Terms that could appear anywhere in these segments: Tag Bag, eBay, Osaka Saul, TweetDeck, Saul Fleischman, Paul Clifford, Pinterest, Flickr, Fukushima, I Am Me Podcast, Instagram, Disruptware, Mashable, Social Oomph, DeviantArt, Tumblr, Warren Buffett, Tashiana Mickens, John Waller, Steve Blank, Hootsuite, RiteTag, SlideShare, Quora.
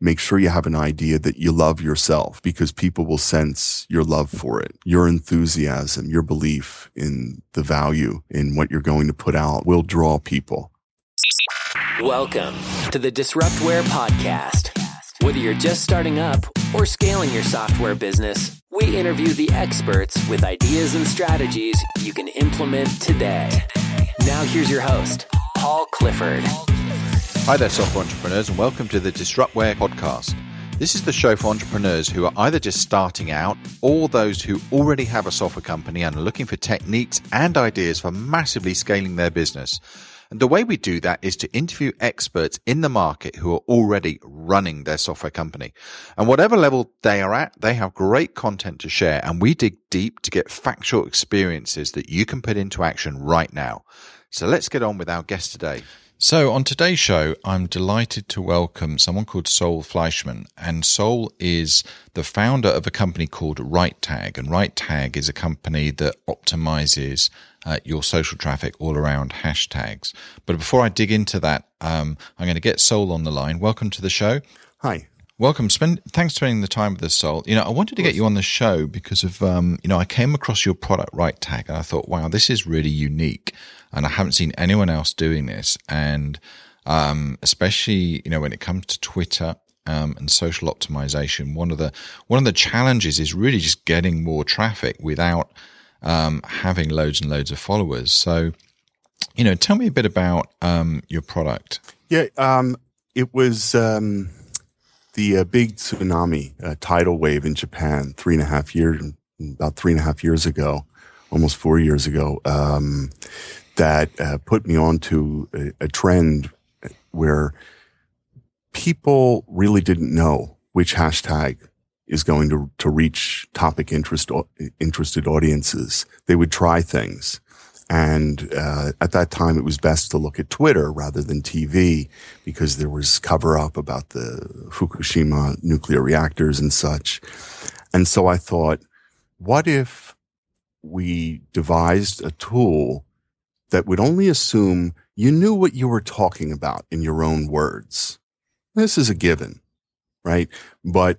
make sure you have an idea that you love yourself, because people will sense your love for it. Your enthusiasm, your belief in the value in what you're going to put out will draw people. Welcome to the Disruptware Podcast. Whether you're just starting up or scaling your software business, we interview the experts with ideas and strategies you can implement today. Now here's your host, Paul Clifford. Hi there, software entrepreneurs, and welcome to the Disruptware Podcast. This is the show for entrepreneurs who are either just starting out or those who already have a software company and are looking for techniques and ideas for massively scaling their business. And the way we do that is to interview experts in the market who are already running their software company. And whatever level they are at, they have great content to share, and we dig deep to get factual experiences that you can put into action right now. So let's get on with our guest today. So on today's show, I'm delighted to welcome someone called Saul Fleischman. And Saul is the founder of a company called RiteTag. And RiteTag is a company that optimizes your social traffic all around hashtags. But before I dig into that, I'm going to get Saul on the line. Welcome to the show. Hi. Welcome. Thanks for spending the time with us, Saul. You know, I wanted to get you on the show because of, I came across your product, RiteTag, and I thought, wow, this is really unique. And I haven't seen anyone else doing this. And especially, you know, when it comes to Twitter and social optimization, one of the challenges is really just getting more traffic without having loads and loads of followers. So, you know, tell me a bit about your product. Yeah, it was the big tsunami, tidal wave in Japan about 3.5 years ago, almost 4 years ago, that put me onto a trend where people really didn't know which hashtag is going to reach interested audiences. They would try things. And at that time, it was best to look at Twitter rather than TV because there was cover-up about the Fukushima nuclear reactors and such. And so I thought, what if we devised a tool that would only assume you knew what you were talking about in your own words? This is a given, right? But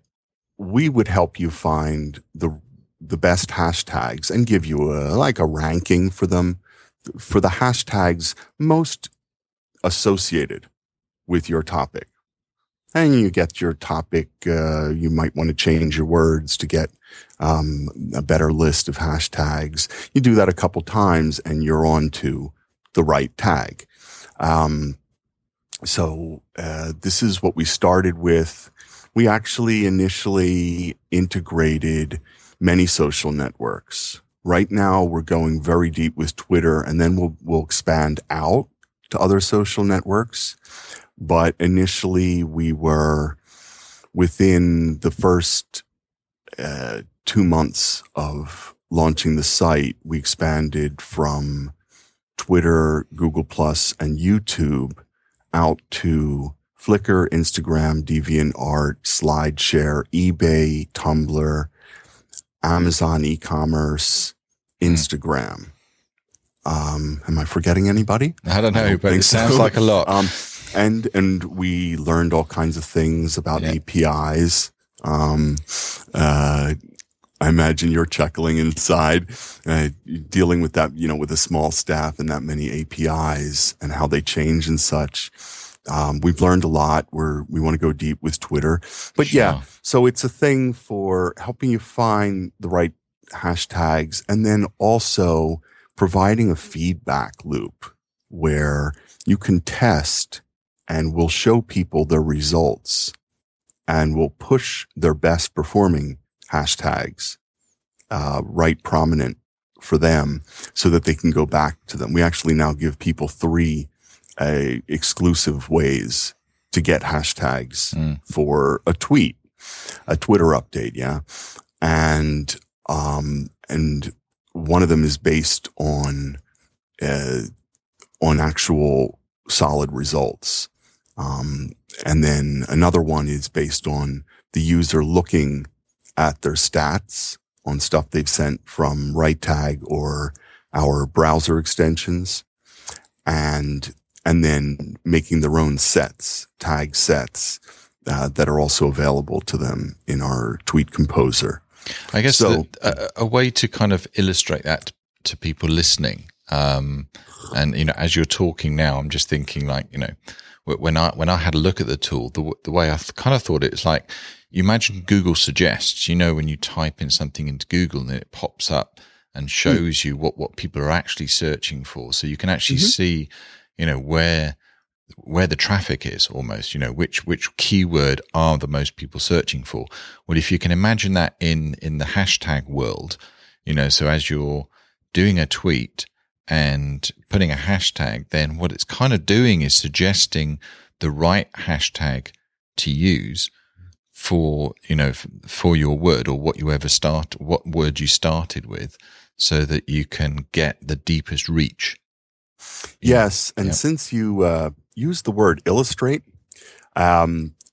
we would help you find the best hashtags and give you a ranking for them, for the hashtags most associated with your topic. And you get your topic, you might want to change your words to get a better list of hashtags. You do that a couple times and you're on to the right tag. So this is what we started with. We actually initially integrated many social networks. Right now, we're going very deep with Twitter, and then we'll expand out to other social networks. But initially, we were within the first 2 months of launching the site. We expanded from Twitter, Google+, and YouTube out to Flickr, Instagram, DeviantArt, SlideShare, eBay, Tumblr, Amazon e-commerce, Instagram. Am I forgetting anybody? I don't know, sounds like a lot. And we learned all kinds of things about APIs. I imagine you're chuckling inside, dealing with that, you know, with a small staff and that many APIs and how they change and such. We've learned a lot. We want to go deep with Twitter. But sure. Yeah, so it's a thing for helping you find the right hashtags and then also providing a feedback loop where you can test and we'll show people their results and we'll push their best performing hashtags right prominent for them so that they can go back to them. We actually now give people 3 exclusive ways to get hashtags for a tweet, a Twitter update. Yeah. And one of them is based on actual solid results. And then another one is based on the user looking at their stats on stuff they've sent from RiteTag or our browser extensions, and then making their own sets, tag sets, that are also available to them in our tweet composer. I guess so, a way to kind of illustrate that to people listening, and you know, as you're talking now, I'm just thinking like, you know, when I had a look at the tool, the way I kind of thought it's like, you imagine Google suggests, you know, when you type in something into Google and then it pops up and shows you what people are actually searching for. So you can actually see, you know, where the traffic is almost, you know, which keyword are the most people searching for. Well, if you can imagine that in the hashtag world, you know, so as you're doing a tweet and putting a hashtag, then what it's kind of doing is suggesting the right hashtag to use for, you know, for your word or what word you started with, so that you can get the deepest reach. Yes. And since you use the word illustrate, I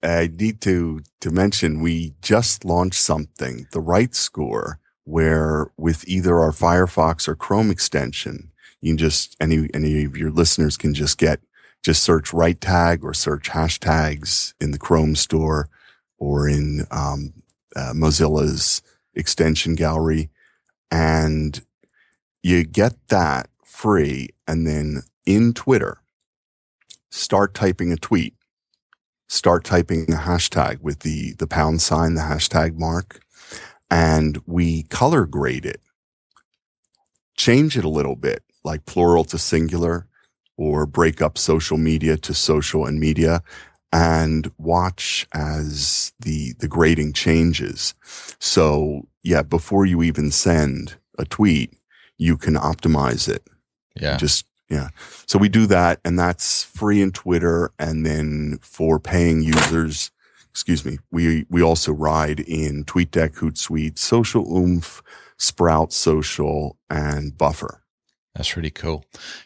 need to mention we just launched something, the Rite Score, where with either our Firefox or Chrome extension, you can just, any of your listeners can just search RiteTag or search hashtags in the Chrome store or in Mozilla's extension gallery, and you get that free. And then in Twitter, start typing a tweet, start typing a hashtag with the pound sign, the hashtag mark, and we color grade it, change it a little bit, like plural to singular, or break up social media to social and media, and watch as the grading changes. So yeah, before you even send a tweet, you can optimize it. Yeah. So we do that, and that's free in Twitter. And then for paying users, we also ride in TweetDeck, Hootsuite, Social Oomph, Sprout Social, and Buffer. That's really cool.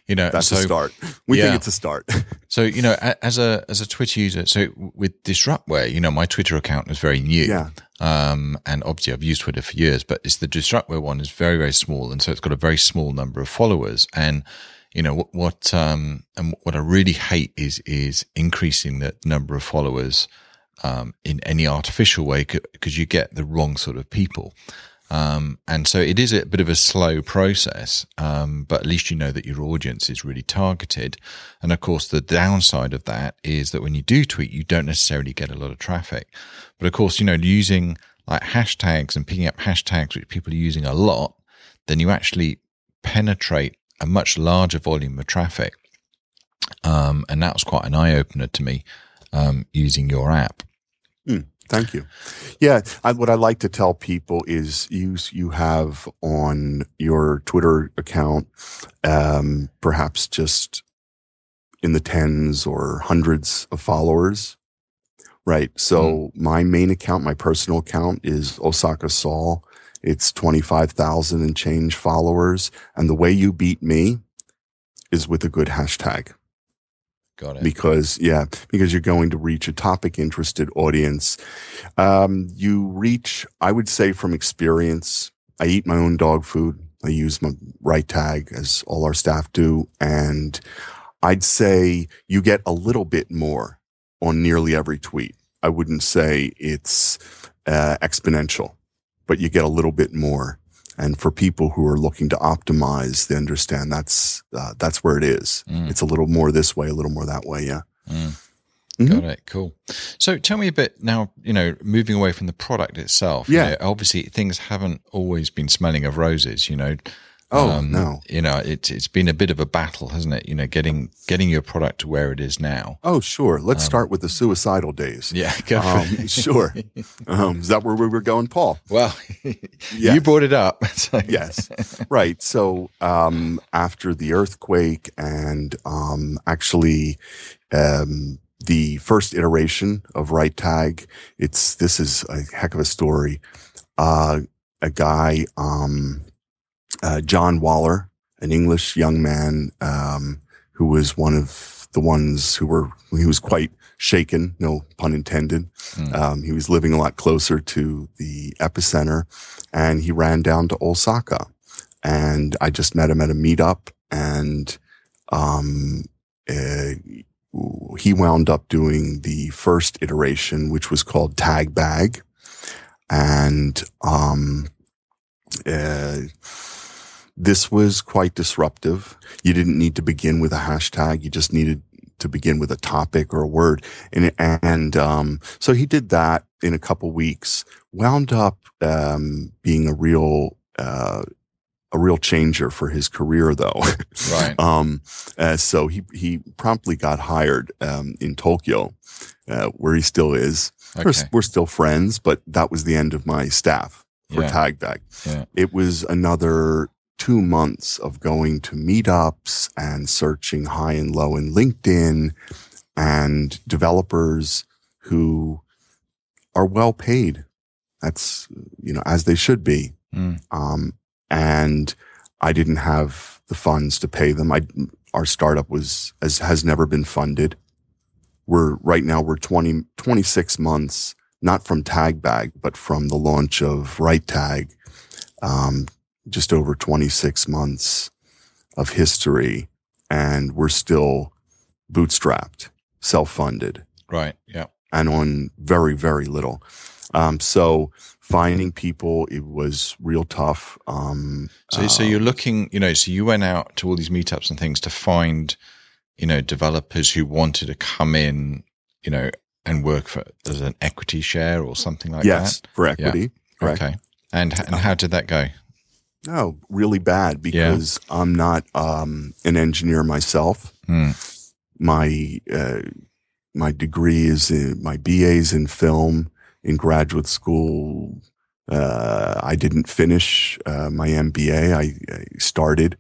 You know, that's a start. We think it's a start. So, you know, as a Twitter user, so with Disruptware, you know, my Twitter account is very new. Yeah. And obviously I've used Twitter for years, but it's the Disruptware one is very, very small. And so it's got a very small number of followers. And, you know, what I really hate is increasing the number of followers, in any artificial way, because you get the wrong sort of people. And so it is a bit of a slow process, but at least you know that your audience is really targeted. And of course, the downside of that is that when you do tweet, you don't necessarily get a lot of traffic. But of course, you know, using like hashtags and picking up hashtags which people are using a lot, then you actually penetrate a much larger volume of traffic. And that was quite an eye-opener to me, using your app. Thank you. Yeah, what I like to tell people is you have on your Twitter account, perhaps just in the tens or hundreds of followers, right? So my main account, my personal account, is Osaka Saul. It's 25,000 and change followers. And the way you beat me is with a good hashtag. Got it. Because you're going to reach a topic-interested audience. You reach, I would say from experience, I eat my own dog food. I use my RiteTag, as all our staff do. And I'd say you get a little bit more on nearly every tweet. I wouldn't say it's exponential, but you get a little bit more. And for people who are looking to optimize, they understand that's where it is. It's a little more this way, a little more that way. Yeah. Got it. Cool. So tell me a bit now, you know, moving away from the product itself. Yeah. You know, obviously, things haven't always been smelling of roses, you know. No. You know, it's been a bit of a battle, hasn't it? You know, getting your product to where it is now. Oh, sure. Let's start with the suicidal days. Yeah, go for it. Sure. Is that where we were going, Paul? Well, You brought it up. So. Yes, right. So after the earthquake and the first iteration of RiteTag, this is a heck of a story. A guy. John Waller, an English young man, who was one of the ones he was quite shaken, no pun intended. He was living a lot closer to the epicenter, and he ran down to Osaka, and I just met him at a meetup, and he wound up doing the first iteration, which was called Tag Bag. And this was quite disruptive. You didn't need to begin with a hashtag. You just needed to begin with a topic or a word. And so he did that in a couple weeks, wound up being a real changer for his career, though. Right. So he promptly got hired in Tokyo, where he still is. Okay. We're still friends, but that was the end of my staff for Tag Bag. Yeah. It was another 2 months of going to meetups and searching high and low in LinkedIn, and developers who are well paid. That's, as they should be. Mm. And I didn't have the funds to pay them. Our startup has never been funded. Right now we're 26 months, not from Tag Bag, but from the launch of RiteTag, just over 26 months of history, and we're still bootstrapped, self-funded. Right. Yeah. And on very, very little. So finding people, it was real tough. So you're looking, so you went out to all these meetups and things to find, developers who wanted to come in, and work as an equity share or something like that. Yes, for equity. Yeah. Correct. Okay. And how did that go? No, really bad, because I'm not an engineer myself. Mm. My degree is my BA's in film. In graduate school, I didn't finish my MBA. I started.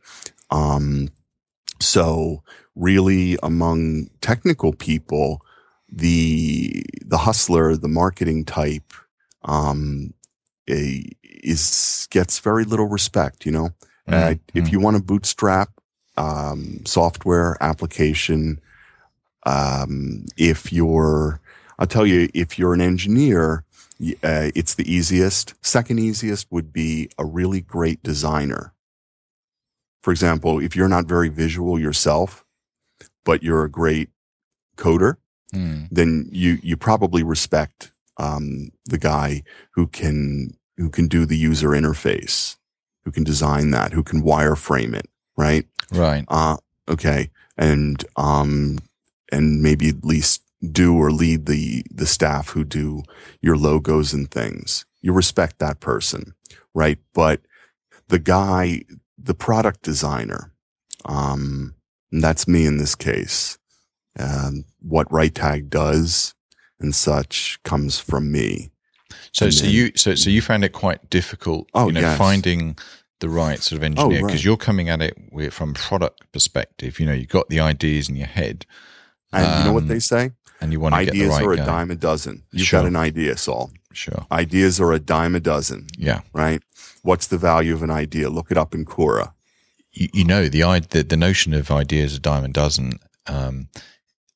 So really, among technical people, the hustler, the marketing type, gets very little respect. If you want to bootstrap software application, I'll tell you, if you're an engineer, it's the easiest. Second easiest would be a really great designer. For example, if you're not very visual yourself, but you're a great coder, then you probably respect the guy who can do the user interface, who can design that, who can wireframe it, right? Right. Okay, and maybe at least do or lead the staff who do your logos and things. You respect that person, right? But the product designer, that's me in this case. What RiteTag does and such comes from me. So you found it quite difficult, finding the right sort of engineer, because you're coming at it from product perspective. You've got the ideas in your head. And you know what they say? And you want to get the right guy. Ideas are a dime a dozen. You've got an idea, Saul. Sure. Ideas are a dime a dozen. Yeah. Right? What's the value of an idea? Look it up in Quora. The notion of ideas a dime a dozen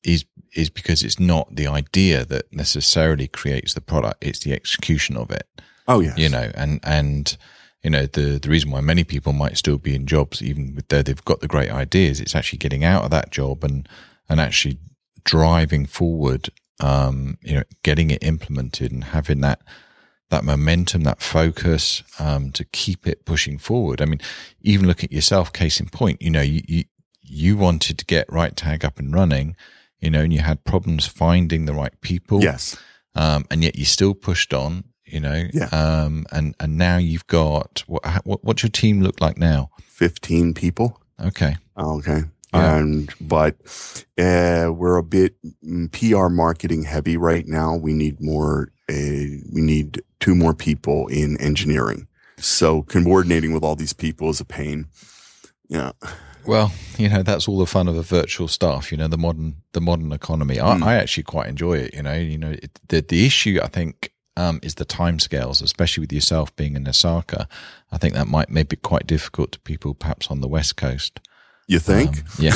is because it's not the idea that necessarily creates the product. It's the execution of it. Oh, yes. The reason why many people might still be in jobs, even though they've got the great ideas, it's actually getting out of that job and actually driving forward, getting it implemented and having that momentum, that focus, to keep it pushing forward. I mean, even look at yourself, case in point, you wanted to get RiteTag up and running, and you had problems finding the right people. Yes. And yet you still pushed on, Yeah. And now you've got, what's your team look like now? 15 people. Okay. Oh, okay. Yeah. But we're a bit PR marketing heavy right now. We need more. We need 2 more people in engineering. So coordinating with all these people is a pain. Yeah. Well, that's all the fun of a virtual staff. The modern economy. I actually quite enjoy it. The issue, I think, is the timescales, especially with yourself being in Osaka. I think that might make it quite difficult to people perhaps on the West Coast. You think? Yeah.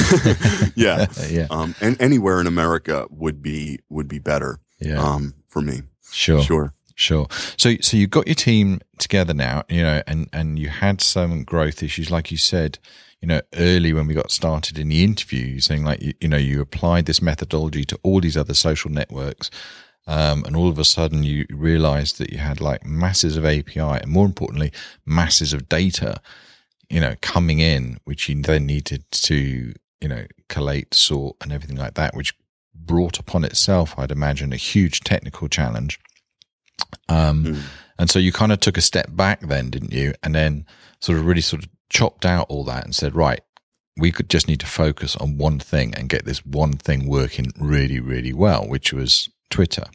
Yeah. Yeah. And anywhere in America would be better. Yeah. For me. Sure. So you've got your team together now, and you had some growth issues. Like you said, early when we got started in the interview, saying like, you applied this methodology to all these other social networks. And all of a sudden you realized that you had like masses of API and, more importantly, masses of data, coming in, which you then needed to, collate, sort, and everything like that, which brought upon itself, I'd imagine, a huge technical challenge. And so you kind of took a step back then, didn't you? And then really chopped out all that and said, right, we could just need to focus on one thing and get this one thing working really, really well, which was Twitter.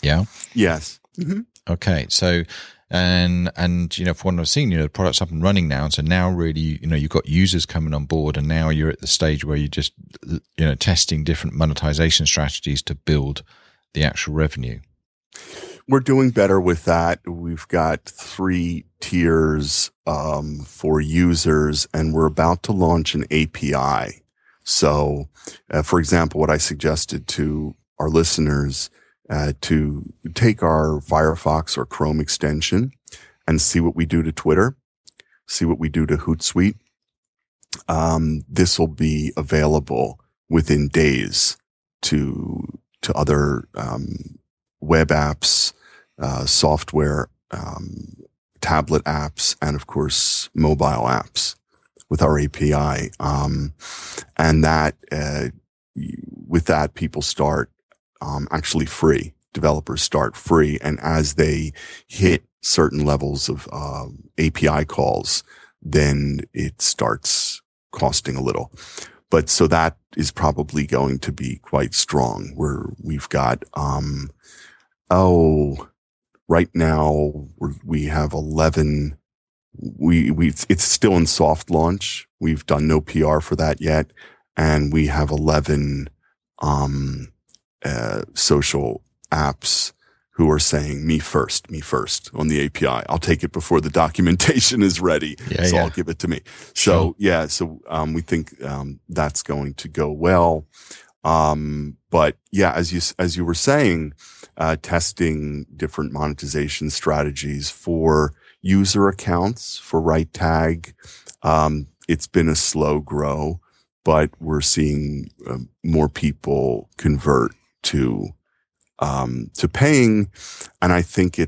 Yeah. Yes. Mm-hmm. Okay. So, and from what I've seen, the product's up and running now. And so now really, you've got users coming on board, and now you're at the stage where you're just, testing different monetization strategies to build the actual revenue. We're doing better with that. We've got 3 tiers for users, and we're about to launch an API. So, for example, what I suggested to our listeners to take our Firefox or Chrome extension and see what we do to Twitter, see what we do to Hootsuite. This will be available within days to other web apps, software, tablet apps, and of course mobile apps with our API. And that with that, people start actually free. Developers start free, and as they hit certain levels of API calls, then it starts costing a little. But so that is probably going to be quite strong. We've got right now we have 11. It's still in soft launch. We've done no PR for that yet, and we have 11 social apps who are saying me first on the API. I'll take it before the documentation is ready. I'll give it to me. So we think that's going to go well. But yeah, as you were saying, testing different monetization strategies for user accounts for RiteTag. It's been a slow grow, but we're seeing more people convert to paying. And I think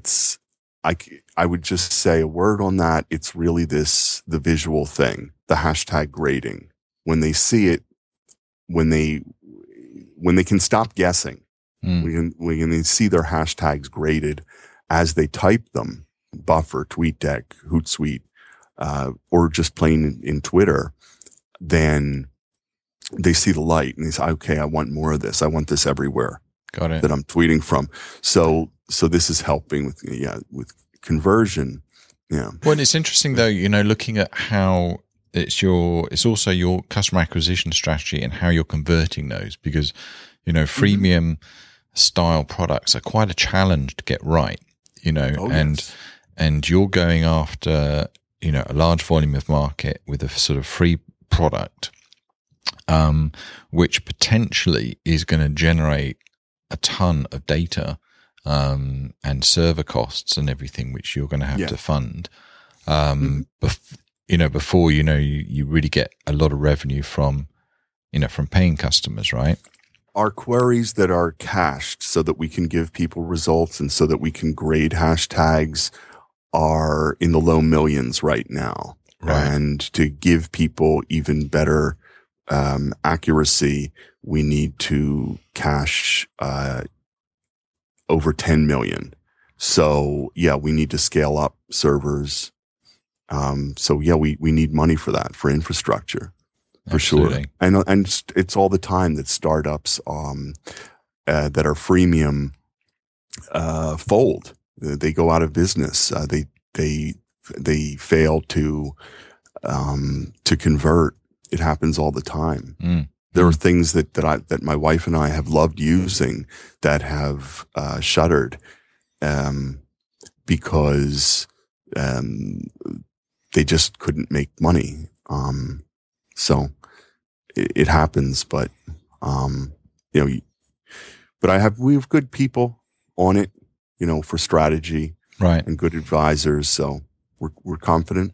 I would just say a word on that. It's really the visual thing, the hashtag grading. When they see it, when they can stop guessing, when they see their hashtags graded as they type them, Buffer, TweetDeck, Hootsuite, or just plain in Twitter, then they see the light and they say, okay, I want more of this. I want this everywhere. Got it. That I'm tweeting from. So this is helping with conversion. Yeah. Well, and it's interesting though, looking at how it's also your customer acquisition strategy and how you're converting those, because, freemium style products are quite a challenge to get right, and you're going after, a large volume of market with a sort of free product, which potentially is going to generate a ton of data and server costs and everything, which you're going to have to fund, before you really get a lot of revenue from, from paying customers, right? Our queries that are cached so that we can give people results and so that we can grade hashtags are in the low millions right now. Right. And to give people even better accuracy, we need to cache over 10 million. So, we need to scale up servers. We need money for that, for infrastructure, for Absolutely. Sure. And it's all the time that startups that are freemium fold. They go out of business. They fail to convert. It happens all the time. There are things that my wife and I have loved using that have shuttered because they just couldn't make money. So it happens, but but we have good people on it, for strategy, right, and good advisors. So we're confident.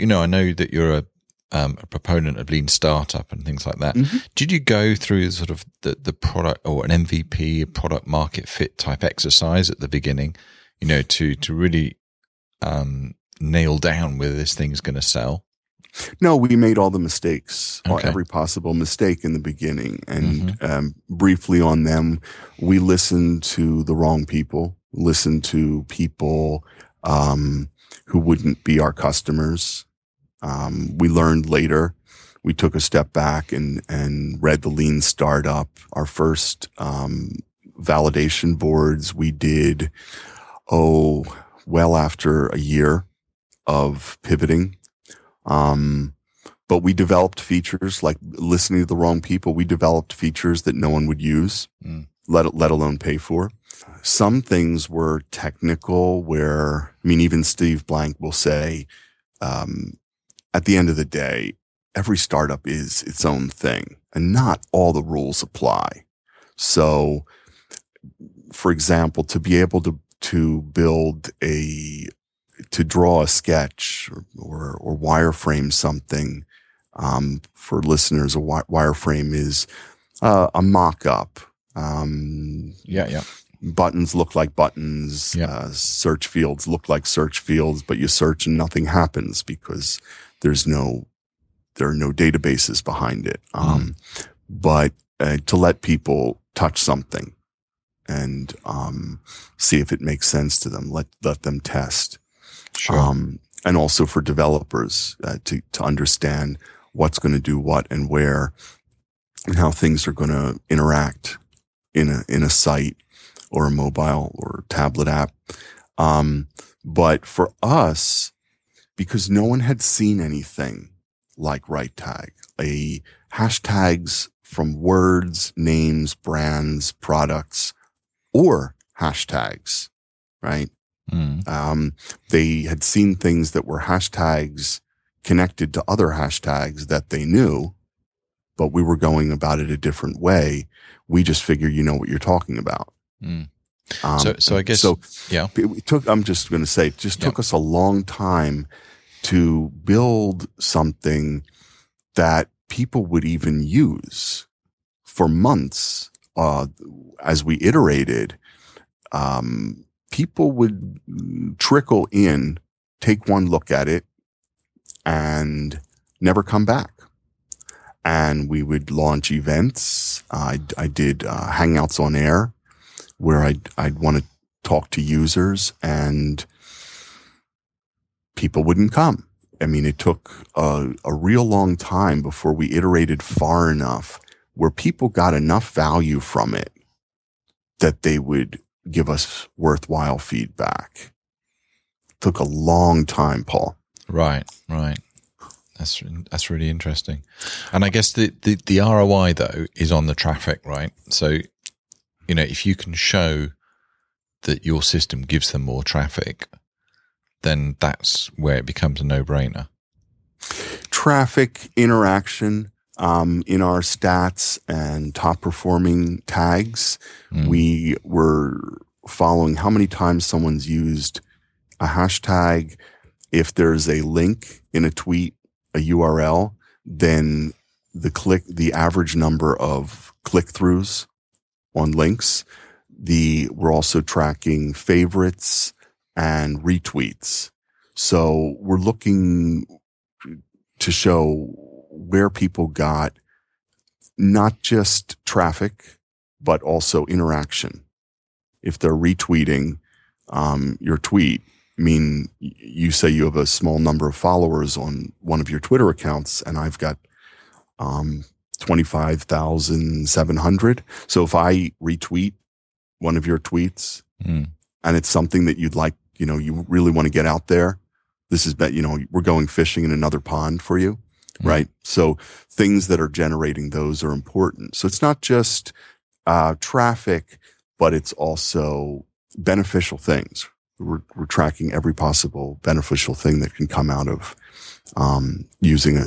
I know that you're a a proponent of lean startup and things like that. Mm-hmm. Did you go through sort of the product or an MVP, product market fit type exercise at the beginning, you know, to really nail down whether this thing's going to sell? No, we made all the mistakes, or every possible mistake in the beginning. And briefly on them, we listened to the wrong people, listened to people who wouldn't be our customers. We learned later. We took a step back and read the Lean Startup. Our first validation boards we did, well after a year of pivoting. But we developed features like listening to the wrong people. We developed features that no one would use, let alone pay for. Some things were technical where, I mean, even Steve Blank will say, at the end of the day, every startup is its own thing and not all the rules apply. So for example, to be able to build to draw a sketch or wireframe something, for listeners, a wireframe is a mock-up. Buttons look like buttons. Yeah. Search fields look like search fields, but you search and nothing happens because there are no databases behind it. But to let people touch something and see if it makes sense to them, let them test. Sure. And also for developers to understand what's going to do what and where and how things are going to interact in a site or a mobile or tablet app. But for us, because no one had seen anything like RiteTag, hashtags from words, names, brands, products, or hashtags, right? They had seen things that were hashtags connected to other hashtags that they knew, but we were going about it a different way. We just figure, you know what you're talking about. It took us a long time to build something that people would even use for months. As we iterated, people would trickle in, take one look at it, and never come back. And we would launch events. I did Hangouts on Air, where I'd want to talk to users, and people wouldn't come. I mean, it took a real long time before we iterated far enough where people got enough value from it that they would give us worthwhile feedback. Took a long time, Paul. Right. That's really interesting. And I guess the ROI though is on the traffic, right? So, you know, if you can show that your system gives them more traffic, then that's where it becomes a no-brainer. Traffic, interaction. In our stats and top performing tags, we were following how many times someone's used a hashtag. If there's a link in a tweet, a URL, then the average number of click-throughs on links. We're also tracking favorites and retweets. So we're looking to show where people got not just traffic, but also interaction. If they're retweeting your tweet, I mean, you say you have a small number of followers on one of your Twitter accounts, and I've got 25,700. So if I retweet one of your tweets and it's something that you'd like, you know, you really want to get out there, this is, you know, we're going fishing in another pond for you. Right. So things that are generating those are important. So it's not just traffic, but it's also beneficial things. We're tracking every possible beneficial thing that can come out of using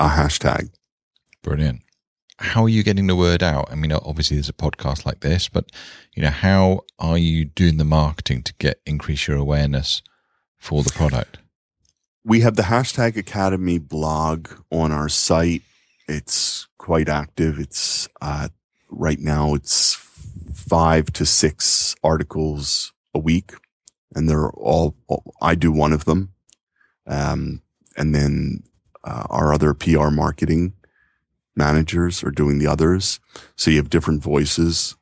a hashtag. Brilliant. How are you getting the word out? I mean, obviously there's a podcast like this, but you know, how are you doing the marketing to increase your awareness for the product? We have the Hashtag Academy blog on our site. It's quite active. It's right now it's 5 to 6 articles a week, and they're all I do one of them. And then our other PR marketing managers are doing the others. So you have different voices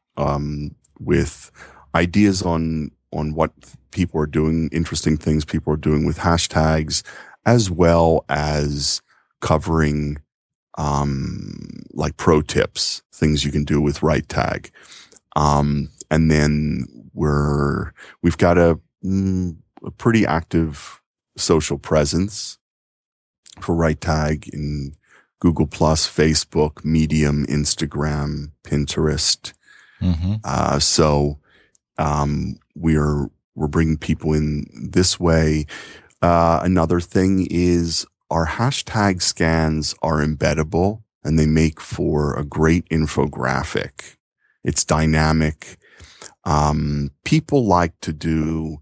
with ideas on what people are doing, interesting things people are doing with hashtags, as well as covering like pro tips, things you can do with RiteTag. And then we've got a pretty active social presence for RiteTag in Google+, Facebook, Medium, Instagram, Pinterest. Mm-hmm. We're bringing people in this way. Another thing is our hashtag scans are embeddable, and they make for a great infographic. It's dynamic. People like to do,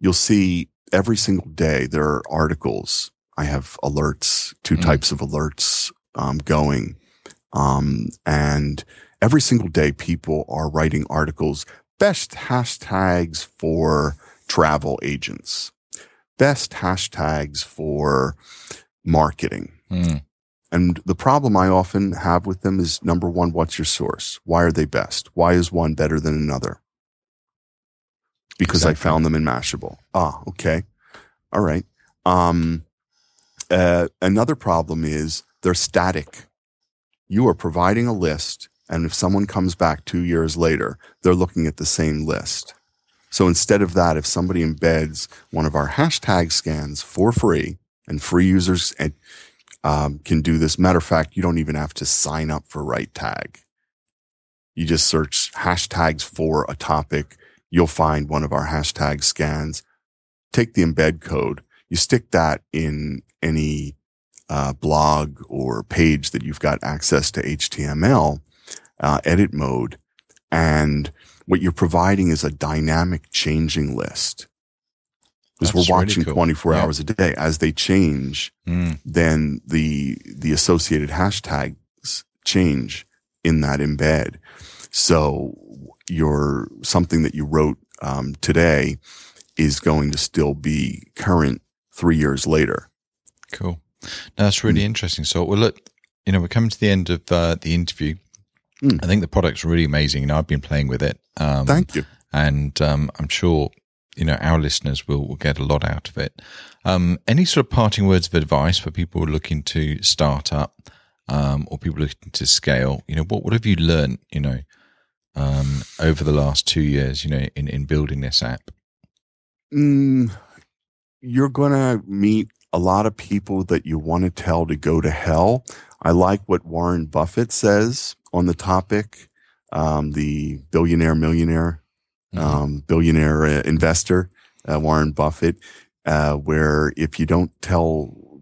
you'll see every single day there are articles. I have alerts, two types of alerts going. And every single day people are writing articles. Best hashtags for travel agents. Best hashtags for marketing. Mm. And the problem I often have with them is, number one, what's your source? Why are they best? Why is one better than another? Because I found them in Mashable. Ah, okay. All right. Another problem is they're static. You are providing a list, and if someone comes back 2 years later, they're looking at the same list. So instead of that, if somebody embeds one of our hashtag scans for free, and free users can do this. Matter of fact, you don't even have to sign up for RiteTag. You just search hashtags for a topic. You'll find one of our hashtag scans. Take the embed code. You stick that in any blog or page that you've got access to HTML. Edit mode, and what you're providing is a dynamic changing list, because we're watching really cool. 24 hours a day. As they change, then the associated hashtags change in that embed. So your something that you wrote today is going to still be current 3 years later. Cool. That's really interesting. So, well, look, we're coming to the end of the interview. I think the product's really amazing. I've been playing with it. Thank you. And I'm sure our listeners will get a lot out of it. Any sort of parting words of advice for people looking to start up or people looking to scale? What have you learned, over the last 2 years, in building this app? You're going to meet a lot of people that you want to tell to go to hell. I like what Warren Buffett says on the topic, the billionaire investor, Warren Buffett, where if you don't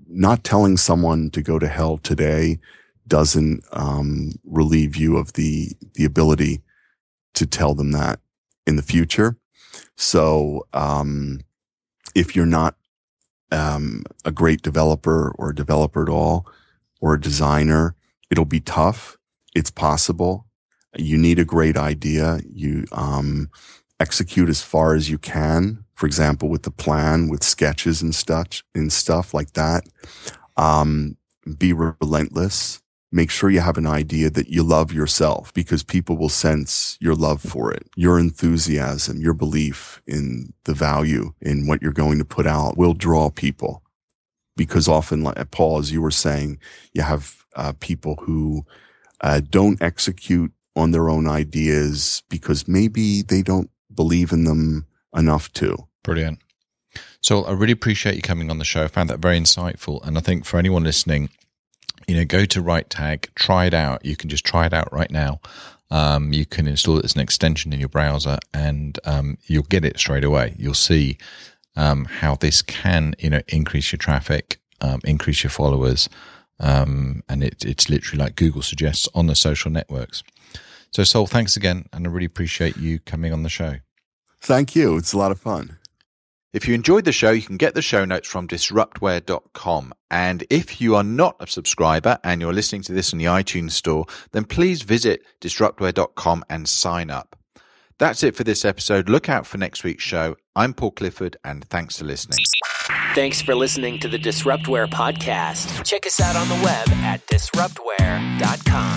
not telling someone to go to hell today doesn't relieve you of the ability to tell them that in the future. So if you're not a great developer or a developer at all or a designer, it'll be tough. It's possible. You need a great idea. You execute as far as you can, for example, with the plan, with sketches and stuff like that. Be relentless. Make sure you have an idea that you love yourself, because people will sense your love for it. Your enthusiasm, your belief in the value in what you're going to put out will draw people. Because often, like Paul, as you were saying, you have people who don't execute on their own ideas because maybe they don't believe in them enough to. Brilliant. So I really appreciate you coming on the show. I found that very insightful. And I think for anyone listening, go to RiteTag, try it out. You can just try it out right now. You can install it as an extension in your browser, and you'll get it straight away. You'll see how this can, increase your traffic, increase your followers, and it's literally like Google suggests on the social networks. So, Saul, thanks again, and I really appreciate you coming on the show. Thank you. It's a lot of fun. If you enjoyed the show, you can get the show notes from disruptware.com. And if you are not a subscriber and you're listening to this on the iTunes store, then please visit disruptware.com and sign up. That's it for this episode. Look out for next week's show. I'm Paul Clifford, and thanks for listening. Thanks for listening to the Disruptware podcast. Check us out on the web at disruptware.com.